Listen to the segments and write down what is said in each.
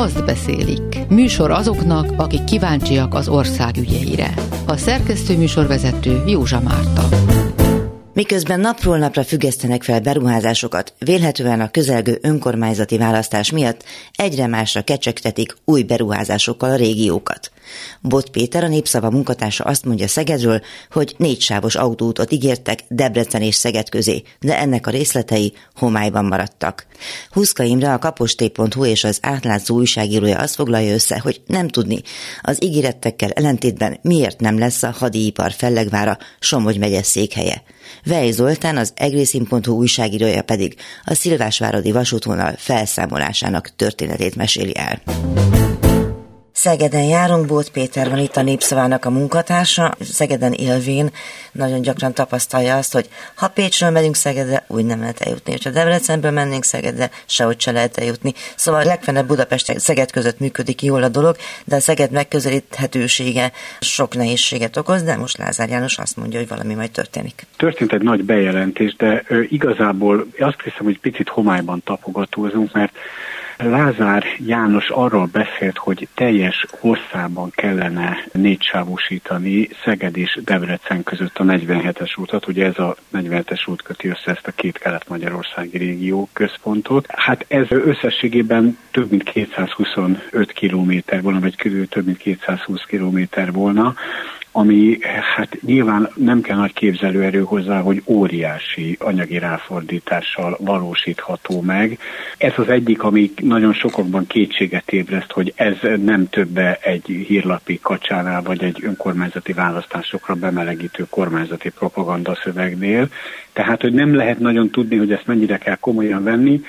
Azt beszélik. Műsor azoknak, akik kíváncsiak az ország ügyeire. A szerkesztő műsorvezető Józsa Márta. Miközben napról napra függesztenek fel beruházásokat, vélhetően a közelgő önkormányzati választás miatt egyre másra kecsegtetik új beruházásokkal a régiókat. Bod Péter, a Népszava munkatársa azt mondja Szegedről, hogy 4 sávos autóútot ígértek Debrecen és Szeged közé, de ennek a részletei homályban maradtak. Huszka Imre, a kapost.hu és az Átlátszó újságírója azt foglalja össze, hogy nem tudni, az ígéretekkel ellentétben miért nem lesz a hadiipar fellegvára Somogy megye székhelye. Weil Zoltán, az egriszin.hu újságírója pedig a szilvásváradi vasútvonal felszámolásának történetét meséli el. Szegeden járunk, Bod Péter van itt, a Népszavának a munkatársa. Szegeden élvén nagyon gyakran tapasztalja azt, hogy ha Pécsről megyünk Szegedre, úgy nem lehet eljutni, és ha Debrecenből mennénk Szegedre, sehogy se lehet eljutni. Szóval legfeljebb Budapest és Szeged között működik jól a dolog, de a Szeged megközelíthetősége sok nehézséget okoz, de most Lázár János azt mondja, hogy valami majd történik. Történt egy nagy bejelentés, de igazából azt hiszem, hogy picit homályban tapogatózunk, mert Lázár János arról beszélt, hogy teljes hosszában kellene 4 sávosítani Szeged és Debrecen között a 47-es útat, ugye ez a 47-es út köti össze ezt a két kelet-magyarországi régió központot. Hát ez összességében több mint 225 kilométer volna, vagy körül több mint 220 kilométer volna, ami hát nyilván nem kell nagy képzelőerő hozzá, hogy óriási anyagi ráfordítással valósítható meg. Ez az egyik, ami nagyon sokakban kétséget ébreszt, hogy ez nem többe egy hírlapi kacsánál, vagy egy önkormányzati választásokra bemelegítő kormányzati propagandaszövegnél. Tehát, hogy nem lehet nagyon tudni, hogy ezt mennyire kell komolyan venni.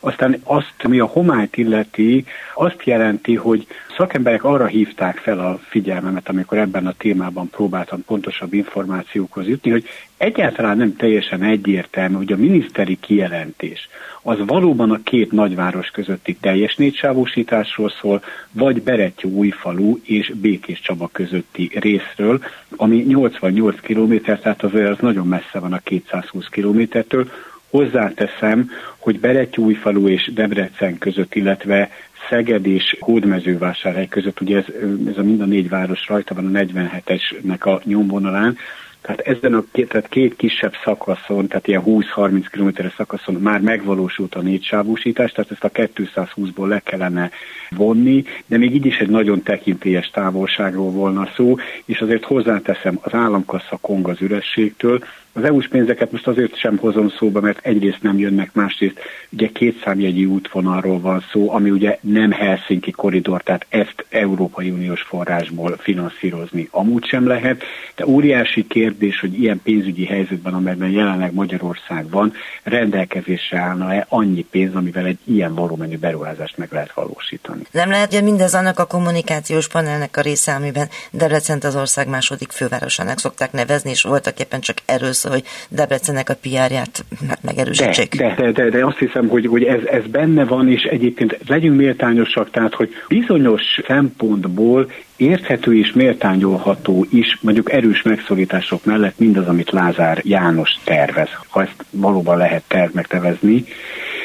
Aztán azt, ami a homályt illeti, azt jelenti, hogy szakemberek arra hívták fel a figyelmemet, amikor ebben a témában próbáltam pontosabb információkhoz jutni, hogy egyáltalán nem teljesen egyértelmű, hogy a miniszteri kijelentés az valóban a két nagyváros közötti teljes 4 sávosításról szól, vagy Berettyó-Újfalu és Békéscsaba közötti részről, ami 88 kilométer, tehát az nagyon messze van a 220 kilométertől. Hozzáteszem, hogy Berettyó-Újfalu és Debrecen között, illetve Szeged és Hódmezővásárhely között, ugye ez a mind a 4 város rajta van a 47-esnek a nyomvonalán, tehát ezen a két kisebb szakaszon, tehát ilyen 20-30 kilométeres szakaszon már megvalósult a 4 sávosítás, tehát ezt a 220-ból le kellene vonni, de még így is egy nagyon tekintélyes távolságról volna szó, és azért hozzáteszem, az államkassa kong az ürességtől. Az EU-s pénzeket most azért sem hozom szóba, mert egyrészt nem jönnek, másrészt ugye 2 számjegyű útvonalról van szó, ami ugye nem Helsinki korridor, tehát ezt Európai Uniós forrásból finanszírozni amúgy sem lehet, de óriási kérdés, hogy ilyen pénzügyi helyzetben, amelyben jelenleg Magyarország van, rendelkezésre állna-e annyi pénz, amivel egy ilyen volumenű beruházást meg lehet valósítani. Nem lehet, hogy mindez annak a kommunikációs panelnek a része, amiben Debrecent az ország második fővárosának szokták nevezni, és voltak éppen csak erről szó, hogy Debrecennek a PR-ját megerősítsék. De azt hiszem, hogy ez benne van, és egyébként legyünk méltányosak, tehát, hogy bizonyos szempontból érthető és méltányolható is, mondjuk erős megszorítások mellett mindaz, amit Lázár János tervez, ha ezt valóban lehet tervnek nevezni,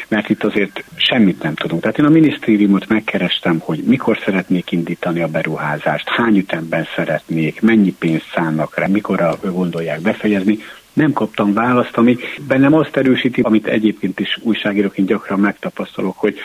mert itt azért semmit nem tudunk. Tehát én a minisztériumot megkerestem, hogy mikor szeretnék indítani a beruházást, hány ütemben szeretnék, mennyi pénzt szánnak rá, mikorra gondolják befejezni. Nem kaptam választ, ami bennem azt erősíti, amit egyébként is újságíróként gyakran megtapasztalok, hogy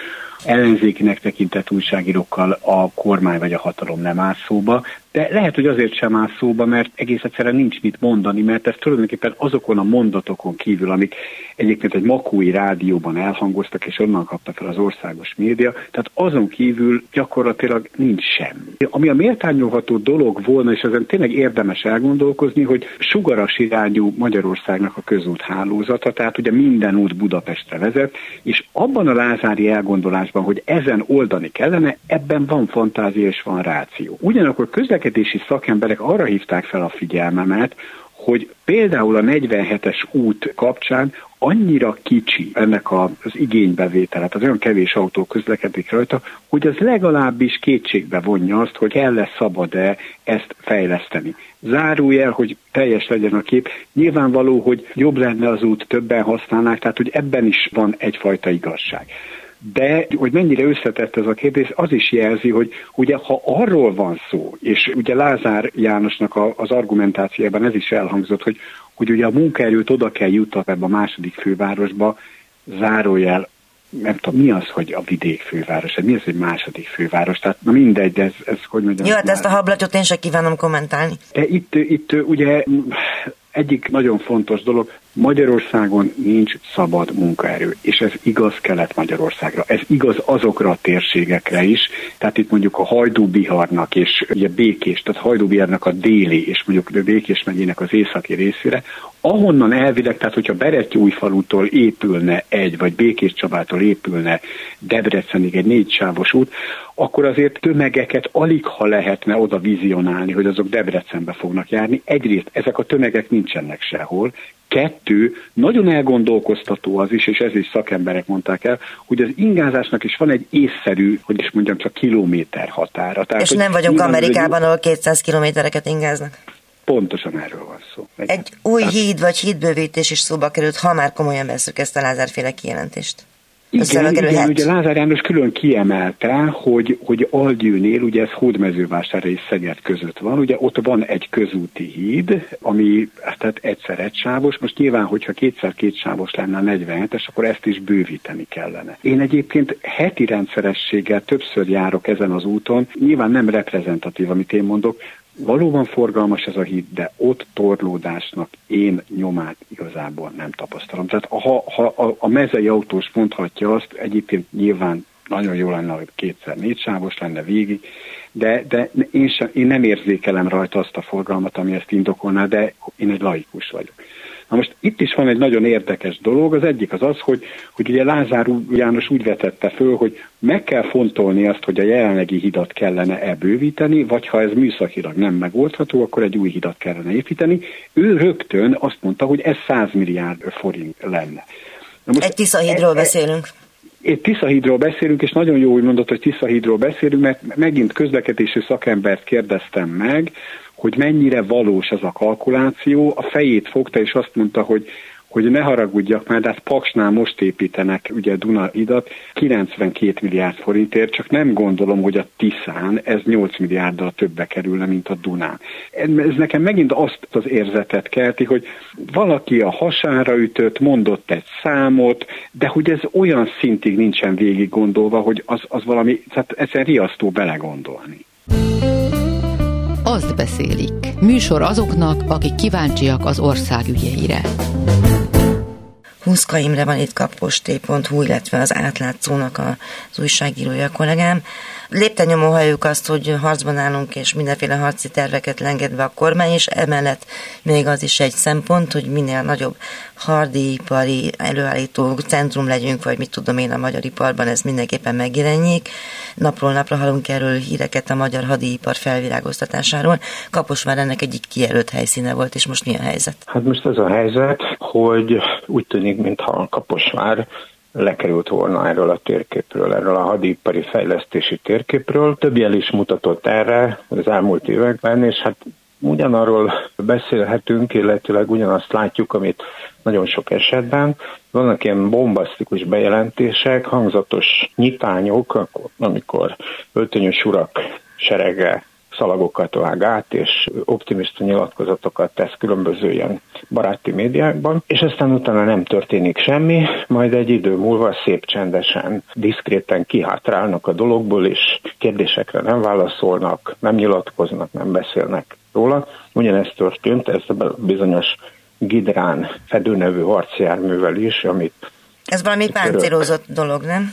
ellenzékinek tekintett újságírókkal a kormány vagy a hatalom nem áll szóba, de lehet, hogy azért sem áll szóba, mert egész egyszerűen nincs mit mondani, mert ez tulajdonképpen azokon a mondatokon kívül, amik egyébként egy makói rádióban elhangoztak, és onnan kapta fel az országos média, tehát azon kívül gyakorlatilag nincs semmi. Ami a méltányolható dolog volna, és ezen tényleg érdemes elgondolkozni, hogy sugaras irányú Magyarországnak a közút hálózata, tehát ugye minden út Budapestre vezet, és abban a lázári elgondolásban, hogy ezen oldani kellene, ebben van fantázia és van ráció. Ugyanakkor közlekedési szakemberek arra hívták fel a figyelmemet, hogy például a 47-es út kapcsán annyira kicsi ennek az igénybevételet, az olyan kevés autó közlekedik rajta, hogy az legalábbis kétségbe vonja azt, hogy kell-e, szabad-e ezt fejleszteni. Zárójel, hogy teljes legyen a kép, nyilvánvaló, hogy jobb lenne az út, többen használnák, tehát hogy ebben is van egyfajta igazság. De hogy mennyire összetett ez a kérdés, az is jelzi, hogy ugye ha arról van szó, és ugye Lázár Jánosnak az argumentációjában ez is elhangzott, hogy ugye a munkaerőt oda kell juttatni ebbe a második fővárosba, zárójel, nem tudom, mi az, hogy a vidék főváros, mi az, hogy második főváros, tehát na mindegy, ez hogy mondjam. Jó, hát ezt a hablatyot én se kívánom kommentálni. De itt ugye egyik nagyon fontos dolog, Magyarországon nincs szabad munkaerő, és ez igaz Kelet-Magyarországra, ez igaz azokra a térségekre is, tehát itt mondjuk a Hajdú-Biharnak és ugye Békés, tehát Hajdú-Biharnak a déli, és mondjuk a Békés megyének az északi részére, ahonnan elvileg, tehát hogyha Berettyóújfalutól épülne vagy Békéscsabától épülne Debrecenig egy 4 sávos út, akkor azért tömegeket alig ha lehetne oda vizionálni, hogy azok Debrecenbe fognak járni. Egyrészt ezek a tömegek nincsenek sehol. 2. Nagyon elgondolkoztató az is, és ez is szakemberek mondták el, hogy az ingázásnak is van egy észszerű, hogy is mondjam, csak kilométer határa. Tehát, és nem vagyunk Amerikában, ahol 200 kilométereket ingáznak. Pontosan erről van szó. Egy új híd vagy hídbővítés is szóba került, ha már komolyan veszük ezt a Lázár-féle kijelentést. Igen, ugye Lázár János külön kiemelte, hogy Algyőnél, ugye ez Hódmezővásárhely és Szeged között van, ugye ott van egy közúti híd, ami tehát egyszer 1 sávos, most nyilván, hogyha 2x2 sávos lenne a 47-es, akkor ezt is bővíteni kellene. Én egyébként heti rendszerességgel többször járok ezen az úton, nyilván nem reprezentatív, amit én mondok, valóban forgalmas ez a híd, de ott torlódásnak én nyomát igazából nem tapasztalom. Tehát ha a mezei autós mondhatja azt, egyébként nyilván nagyon jó lenne, hogy 2x4 sávos lenne végig, de én nem érzékelem rajta azt a forgalmat, ami ezt indokolná, de én egy laikus vagyok. Na most itt is van egy nagyon érdekes dolog, az egyik az, hogy ugye Lázár János úgy vetette föl, hogy meg kell fontolni azt, hogy a jelenlegi hidat kellene bővíteni, vagy ha ez műszakilag nem megoldható, akkor egy új hidat kellene építeni. Ő rögtön azt mondta, hogy ez 100 milliárd forint lenne. Na most egy Tiszahídról beszélünk. Itt Tiszahídról beszélünk, és nagyon jó, hogy mondott, hogy Tiszahídról beszélünk, mert megint közlekedési szakembert kérdeztem meg, hogy mennyire valós ez a kalkuláció. A fejét fogta, és azt mondta, hogy ne haragudjak már, de hát Paksnál most építenek ugye Dunahidat 92 milliárd forintért, csak nem gondolom, hogy a Tiszán ez 8 milliárddal többe kerülne, mint a Dunán. Ez nekem megint azt az érzetet kelti, hogy valaki a hasára ütött, mondott egy számot, de hogy ez olyan szintig nincsen végig gondolva, hogy az valami, tehát ezen riasztó belegondolni. Azt beszélik. Műsor azoknak, akik kíváncsiak az ország ügyeire. Huszka Imre van itt, kapost.hu, illetve az Átlátszónak az újságírója kollégám. Lépten halljuk azt, hogy harcban állunk, és mindenféle harci terveket lengedve a kormány, és emellett még az is egy szempont, hogy minél nagyobb hardipari előállító centrum legyünk, vagy mit tudom én, a magyar iparban ez mindenképpen megjelenjék. Napról napra hallunk erről híreket a magyar hadipar felvirágoztatásáról. Kaposvár ennek egyik kijelölt helyszíne volt, és most mi a helyzet? Hát most ez a helyzet, hogy úgy tűnik, mintha Kaposvár lekerült volna erről a térképről, erről a hadipari fejlesztési térképről. Több jel is mutatott erre az elmúlt években, és hát ugyanarról beszélhetünk, illetőleg ugyanazt látjuk, amit nagyon sok esetben. Vannak ilyen bombasztikus bejelentések, hangzatos nyitányok, amikor öltönyös urak serege szalagokat vág át, és optimista nyilatkozatokat tesz különböző ilyen baráti médiákban, és aztán utána nem történik semmi, majd egy idő múlva szép csendesen, diszkréten kihátrálnak a dologból, és kérdésekre nem válaszolnak, nem nyilatkoznak, nem beszélnek róla. Ugyanezt történt, ez a bizonyos Gidrán fedőnevű harcjárművel is, amit... Ez valami páncélozott dolog, nem?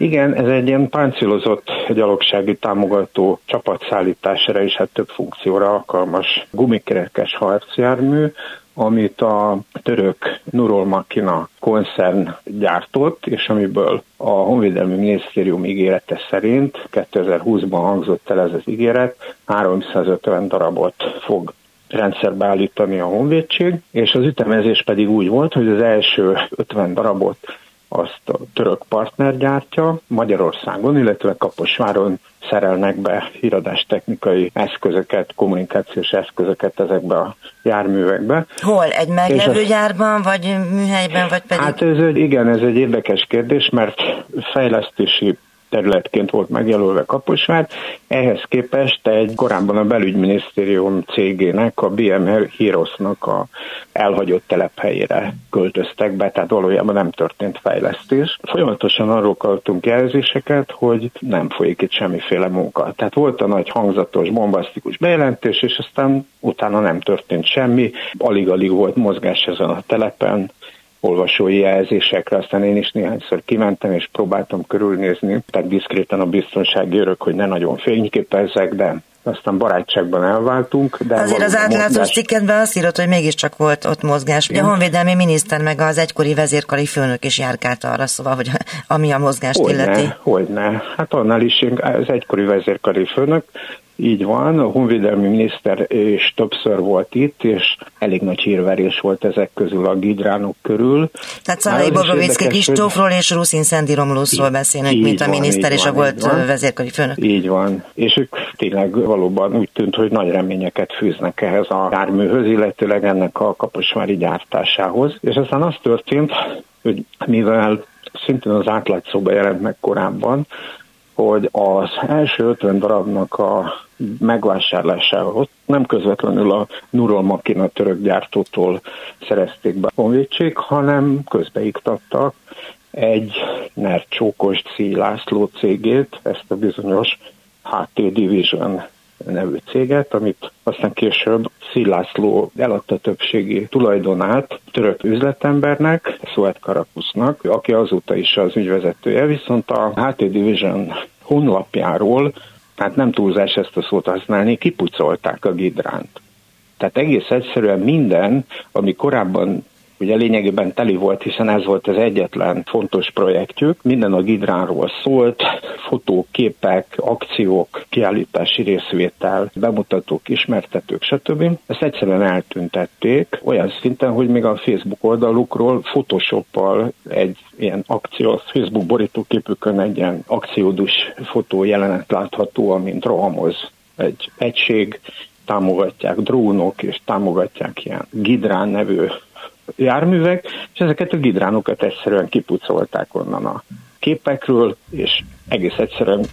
Igen, ez egy ilyen páncélozott gyalogsági támogató csapatszállításra és hát több funkcióra alkalmas gumikerekes harcjármű, amit a török Nurol Makina koncern gyártott, és amiből a Honvédelmi Minisztérium ígérete szerint 2020-ban hangzott el ez az ígéret, 350 darabot fog rendszerbe állítani a honvédség, és az ütemezés pedig úgy volt, hogy az első 50 darabot azt a török partner gyártja Magyarországon, illetve Kaposváron szerelnek be híradástechnikai eszközöket, kommunikációs eszközöket ezekbe a járművekbe. Hol? Egy meglevő gyárban, vagy műhelyben, vagy pedig? Hát ez egy érdekes kérdés, mert fejlesztési területként volt megjelölve Kaposvár, ehhez képest egy korábban a belügyminisztérium cégének, a BMR Heroesnak a elhagyott telephelyére költöztek be, tehát valójában nem történt fejlesztés. Folyamatosan arról kaptunk jelzéseket, hogy nem folyik itt semmiféle munka. Tehát volt a nagy hangzatos, bombasztikus bejelentés, és aztán utána nem történt semmi, alig-alig volt mozgás ezen a telepen, olvasói jelzésekre, aztán én is néhányszor kimentem, és próbáltam körülnézni, tehát diszkréten a biztonsági örök, hogy ne nagyon fényképezzek, de aztán barátságban elváltunk. De azért az átlátszós cikketben azt írott, hogy mégiscsak volt ott mozgás. Ugye a honvédelmi miniszter meg az egykori vezérkari főnök is járkált arra, szóval, hogy ami a mozgást illeti. Hogyne, hát annál is az egykori vezérkari főnök, így van, a honvédelmi miniszter is többször volt itt, és elég nagy hírverés volt ezek közül a Gidránok körül. Tehát Szalai Bogovicski Kristófról és Ruszin Szendi Romlószról beszélnek, mint a miniszter és a volt vezérkari főnök. Így van, és ők tényleg valóban úgy tűnt, hogy nagy reményeket fűznek ehhez a járműhöz, illetőleg ennek a kaposvári gyártásához. És aztán az történt, hogy mivel szintén az átlátszóban jelent meg korábban, hogy az első 50 darabnak a megvásárlásával nem közvetlenül a Nurol Makina török gyártótól szerezték be honvédség, hanem közbeiktattak egy Nercsókos C. László cégét, ezt a bizonyos HT Division nevű céget, amit aztán később Szilászló eladta többségi tulajdonát török üzletembernek, Szóed Karakusznak, aki azóta is az ügyvezetője, viszont a HT Division honlapjáról, hát nem túlzás ezt a szót használni, kipucolták a Gidránt. Tehát egész egyszerűen minden, ami korábban ugye lényegében teli volt, hiszen ez volt az egyetlen fontos projektjük. Minden a Gidránról szólt, fotók, képek, akciók, kiállítási részvétel, bemutatók, ismertetők, stb. Ezt egyszerűen eltüntették, olyan szinten, hogy még a Facebook oldalukról Photoshoppal egy ilyen akció, Facebook borítóképükön egy ilyen akciódús fotó jelenet látható, amint rohamoz egy egység, támogatják drónok, és támogatják ilyen Gidrán nevű járművek, és ezeket a Gidránokat egyszerűen kipucolták onnan a képekről, és egész egyszerűen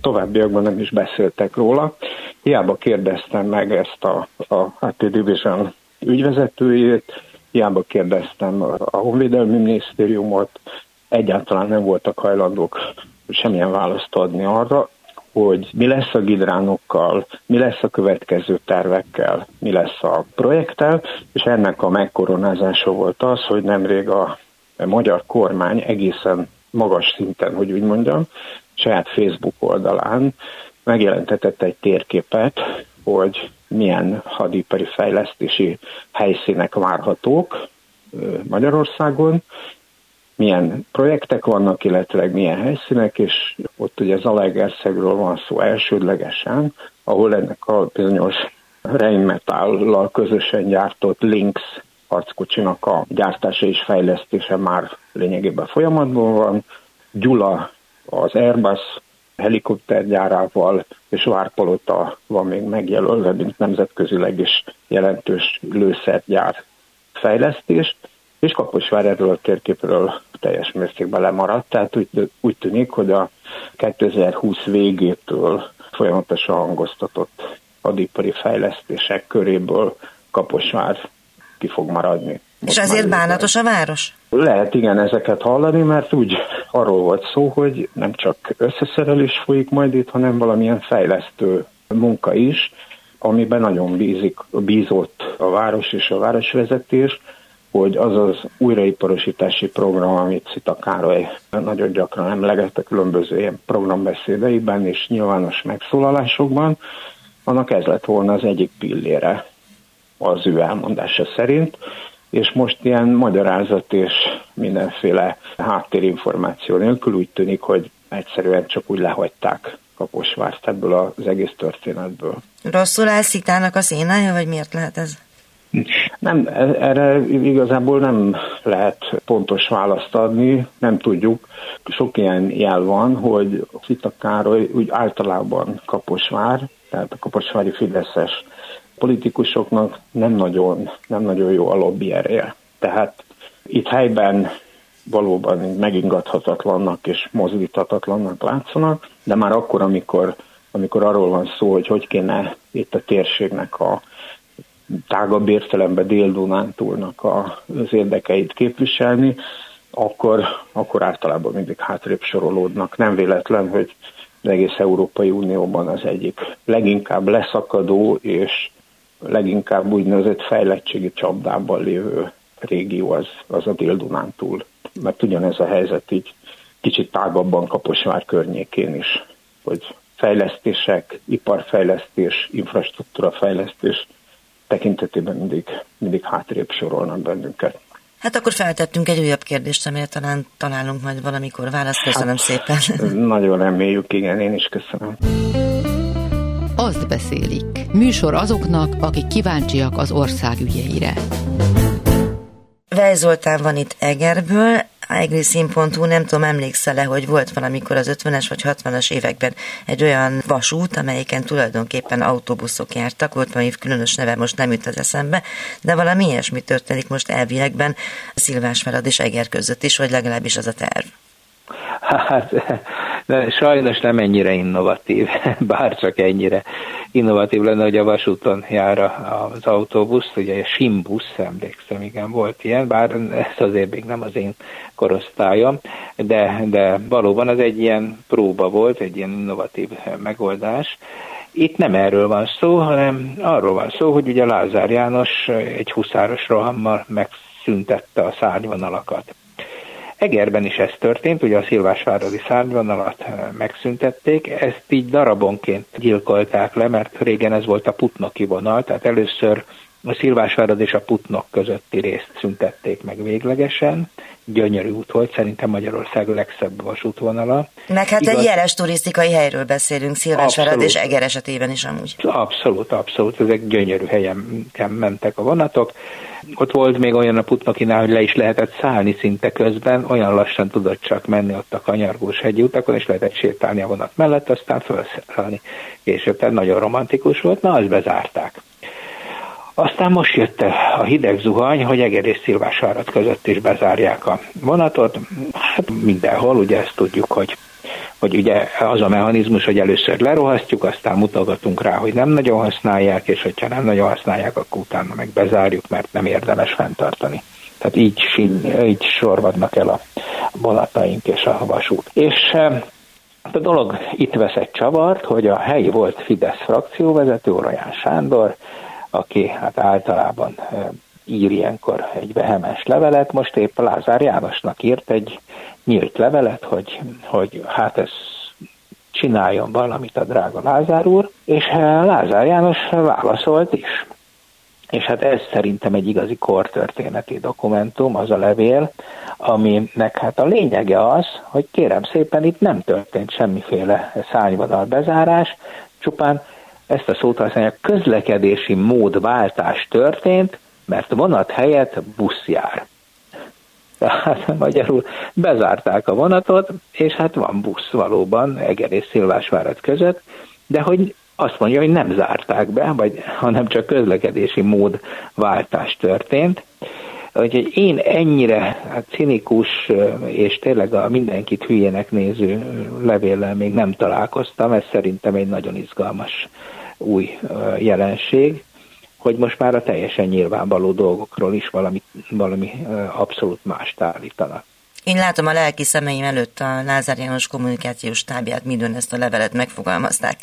továbbiakban nem is beszéltek róla. Hiába kérdeztem meg ezt a HT Division ügyvezetőjét, hiába kérdeztem a Honvédelmi Minisztériumot, egyáltalán nem voltak hajlandók semmilyen választ adni arra, hogy mi lesz a Gidránokkal, mi lesz a következő tervekkel, mi lesz a projekttel, és ennek a megkoronázása volt az, hogy nemrég a magyar kormány egészen magas szinten, hogy úgy mondjam, saját Facebook oldalán megjelentetett egy térképet, hogy milyen hadipari fejlesztési helyszínek várhatók Magyarországon, milyen projektek vannak, illetve milyen helyszínek, és ott ugye Zalaegerszegről van szó elsődlegesen, ahol ennek a bizonyos Rheinmetall-lal közösen gyártott Lynx harckocsinak a gyártása és fejlesztése már lényegében folyamatban van. Gyula az Airbus helikoptergyárával, és Várpalota van még megjelölve, mint nemzetközileg is jelentős lőszergyár fejlesztés. És Kaposvár erről a térképről teljes mértékben lemaradt, tehát úgy tűnik, hogy a 2020 végétől folyamatosan hangoztatott hadipari fejlesztések köréből Kaposvár ki fog maradni. És azért bánatos a város? Lehet, igen, ezeket hallani, mert úgy arról volt szó, hogy nem csak összeszerelés folyik majd itt, hanem valamilyen fejlesztő munka is, amiben nagyon bízott a város és a városvezetés, hogy az az újraiparosítási program, amit Szita Károly nagyon gyakran emlegette különböző ilyen programbeszédeiben és nyilvános megszólalásokban, annak ez lett volna az egyik pillére az ő elmondása szerint, és most ilyen magyarázat és mindenféle háttérinformáció nélkül úgy tűnik, hogy egyszerűen csak úgy lehagyták Kaposvárt ebből az egész történetből. Rosszul áll Szitának a szénája, vagy miért lehet ez? Nem, erre igazából nem lehet pontos választ adni, nem tudjuk. Sok ilyen jel van, hogy Szita Károly úgy általában Kaposvár, tehát a kaposvári fideszes politikusoknak nem nagyon jó a lobby ereje. Tehát itt helyben valóban megingathatatlannak és mozdíthatatlannak látszanak, de már akkor, amikor arról van szó, hogy kéne itt a térségnek a tágabb értelemben Dél-Dunántúlnak az érdekeit képviselni, akkor általában mindig hátrébb sorolódnak. Nem véletlen, hogy az egész Európai Unióban az egyik leginkább leszakadó és leginkább úgynevezett fejlettségi csapdában lévő régió az a Dél-Dunántúl. Mert ugyanez a helyzet így kicsit tágabban Kaposvár környékén is, hogy fejlesztések, iparfejlesztés, infrastruktúrafejlesztés tekintetében mindig hátrébb sorolnak bennünket. Hát akkor feltettünk egy újabb kérdést, amire talán találunk majd valamikor választ. Köszönöm szépen. Nagyon reméljük, igen, én is köszönöm. Azt beszélik. Műsor azoknak, akik kíváncsiak az ország ügyeire. Weil Zoltán van itt Egerből, egriszin.hu, nem tudom, emlékszel-e, hogy volt valamikor az 50-es vagy 60-as években egy olyan vasút, amelyiken tulajdonképpen autóbuszok jártak, volt valami különös neve, most nem jut az eszembe, de valami ilyesmi történik most elvilegben Szilvásvárad és Eger között is, vagy legalábbis az a terv. Hát, de sajnos nem ennyire innovatív, bárcsak ennyire innovatív lenne, hogy a vasúton jár az autóbusz, ugye a simbusz, emlékszem, igen, volt ilyen, bár ez azért még nem az én korosztályom, de valóban az egy ilyen próba volt, egy ilyen innovatív megoldás. Itt nem erről van szó, hanem arról van szó, hogy ugye Lázár János egy huszáros rohammal megszüntette a szárnyvonalakat. Egerben is ez történt, ugye a szilvásváradi szárnyvonalat megszüntették, ezt így darabonként gyilkolták le, mert régen ez volt a putnoki vonal, tehát először a Szilvásvárad és a Putnok közötti részt szüntették meg véglegesen. Gyönyörű út volt, szerintem Magyarország legszebb vasútvonala. Meg hát egy jeles turisztikai helyről beszélünk, Szilvásvárad és Eger esetében is amúgy. Abszolút, ezek gyönyörű helyen mentek a vonatok. Ott volt még olyan a Putnokinál, hogy le is lehetett szállni szinte közben, olyan lassan tudott csak menni ott a kanyargós hegyi utakon, és lehetett sétálni a vonat mellett, aztán felszállni. Később nagyon romantikus volt, na azt bezárták. Aztán most jött a hideg zuhany, hogy Eger és Szilvásvárad között is bezárják a vonatot. Hát mindenhol, ugye ezt tudjuk, hogy ugye az a mechanizmus, hogy először lerohasztjuk, aztán mutogatunk rá, hogy nem nagyon használják, és hogyha nem nagyon használják, akkor utána meg bezárjuk, mert nem érdemes fenntartani. Tehát így sorvadnak el a vonataink és a vasút. És a dolog itt vesz egy csavart, hogy a helyi volt Fidesz frakcióvezető, Raján Sándor, aki hát általában ír ilyenkor egy vehemens levelet, most épp Lázár Jánosnak írt egy nyílt levelet, hogy hát ez csináljon valamit a drága Lázár úr, és Lázár János válaszolt is. És hát ez szerintem egy igazi kortörténeti dokumentum, az a levél, aminek hát a lényege az, hogy kérem szépen, itt nem történt semmiféle szárnyvonal bezárás, csupán ezt a szót használják, közlekedési módváltás történt, mert vonat helyett busz jár. Tehát magyarul bezárták a vonatot, és hát van busz valóban Eger és Szilvásvárad között, de hogy azt mondja, hogy nem zárták be, hanem csak közlekedési módváltás történt. Úgyhogy én ennyire cinikus és tényleg a mindenkit hülyének néző levéllel még nem találkoztam, ez szerintem egy nagyon izgalmas új jelenség, hogy most már a teljesen nyilvánvaló dolgokról is valami abszolút mást állítanak. Én látom a lelki szemeim előtt a Lázár János kommunikációs stábját, midőn ezt a levelet megfogalmazták.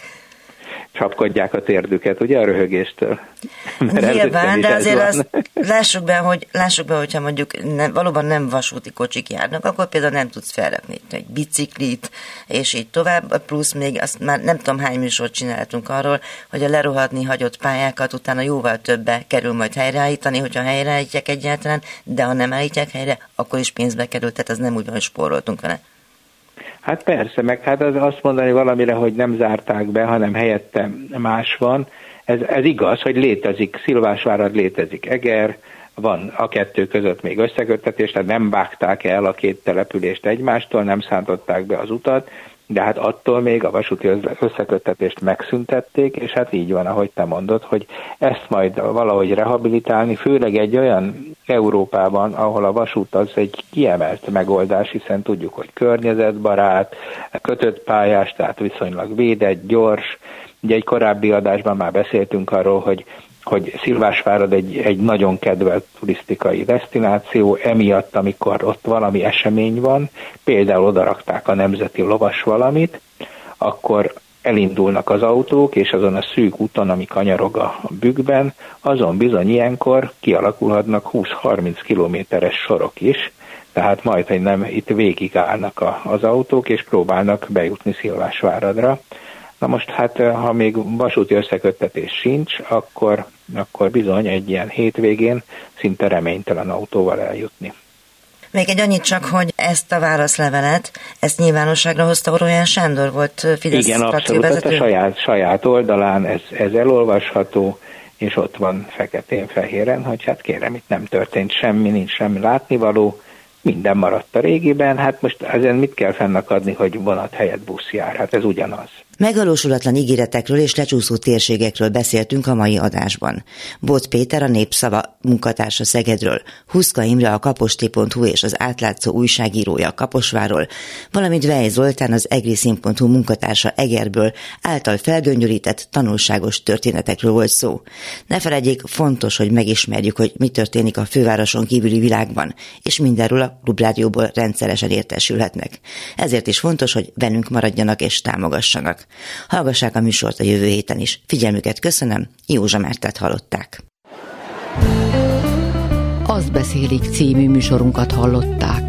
Csapkodják a térdüket, ugye, a röhögéstől. Nyilván, de azért azt lássuk be, hogyha mondjuk valóban nem vasúti kocsik járnak, akkor például nem tudsz felrakni egy biciklit, és így tovább, plusz még azt már nem tudom hány műsort csináltunk arról, hogy a lerohadni hagyott pályákat utána jóval többe kerül majd helyreállítani, hogyha helyreállítják egyáltalán, de ha nem állítják helyre, akkor is pénzbe kerül, tehát az nem úgy van, hogy spóroltunk vele. Hát persze, meg hát azt mondani valamire, hogy nem zárták be, hanem helyette más van. Ez igaz, hogy létezik Szilvásvárad, létezik Eger, van a kettő között még összeköttetés, tehát nem vágták el a két települést egymástól, nem szántották be az utat, de hát attól még a vasúti összeköttetést megszüntették, és hát így van, ahogy te mondod, hogy ezt majd valahogy rehabilitálni, főleg egy olyan Európában, ahol a vasút az egy kiemelt megoldás, hiszen tudjuk, hogy környezetbarát, kötött pályás, tehát viszonylag védett, gyors. Ugye egy korábbi adásban már beszéltünk arról, hogy Szilvásvárad egy nagyon kedvelt turisztikai desztináció, emiatt, amikor ott valami esemény van, például odarakták a nemzeti lovas valamit, akkor elindulnak az autók, és azon a szűk úton, ami kanyarog a bükkben, azon bizony ilyenkor kialakulhatnak 20-30 kilométeres sorok is, tehát majd, hogy nem, itt végigállnak az autók, és próbálnak bejutni Szilvásváradra. Na most hát, ha még vasúti összeköttetés sincs, akkor bizony egy ilyen hétvégén szinte reménytelen autóval eljutni. Még egy annyit csak, hogy ezt a válaszlevelet, ezt nyilvánosságra hozta Raján Sándor, volt Fidesz frakcióvezető. Igen, abszolút, a saját oldalán ez elolvasható, és ott van feketén-fehéren, hogy hát kérem, itt nem történt semmi, nincs semmi látnivaló, minden maradt a régiben, hát most ezen mit kell fennakadni, hogy vonat helyett busz jár, hát ez ugyanaz. Megvalósulatlan ígéretekről és lecsúszó térségekről beszéltünk a mai adásban. Bod Péter, a Népszava munkatársa Szegedről, Huszka Imre, a kapost.hu és az Átlátszó újságírója Kaposvárról, valamint Weil Zoltán, az egriszin.hu munkatársa Egerből által felgöngyölített tanulságos történetekről volt szó. Ne feledjék, fontos, hogy megismerjük, hogy mi történik a fővároson kívüli világban, és mindenről a Klubrádióból rendszeresen értesülhetnek. Ezért is fontos, hogy velünk maradjanak és támogassanak. Hallgassák a műsort a jövő héten is. Figyelmüket köszönöm, Józsa Mártát hallották. Azt beszélik című műsorunkat hallották.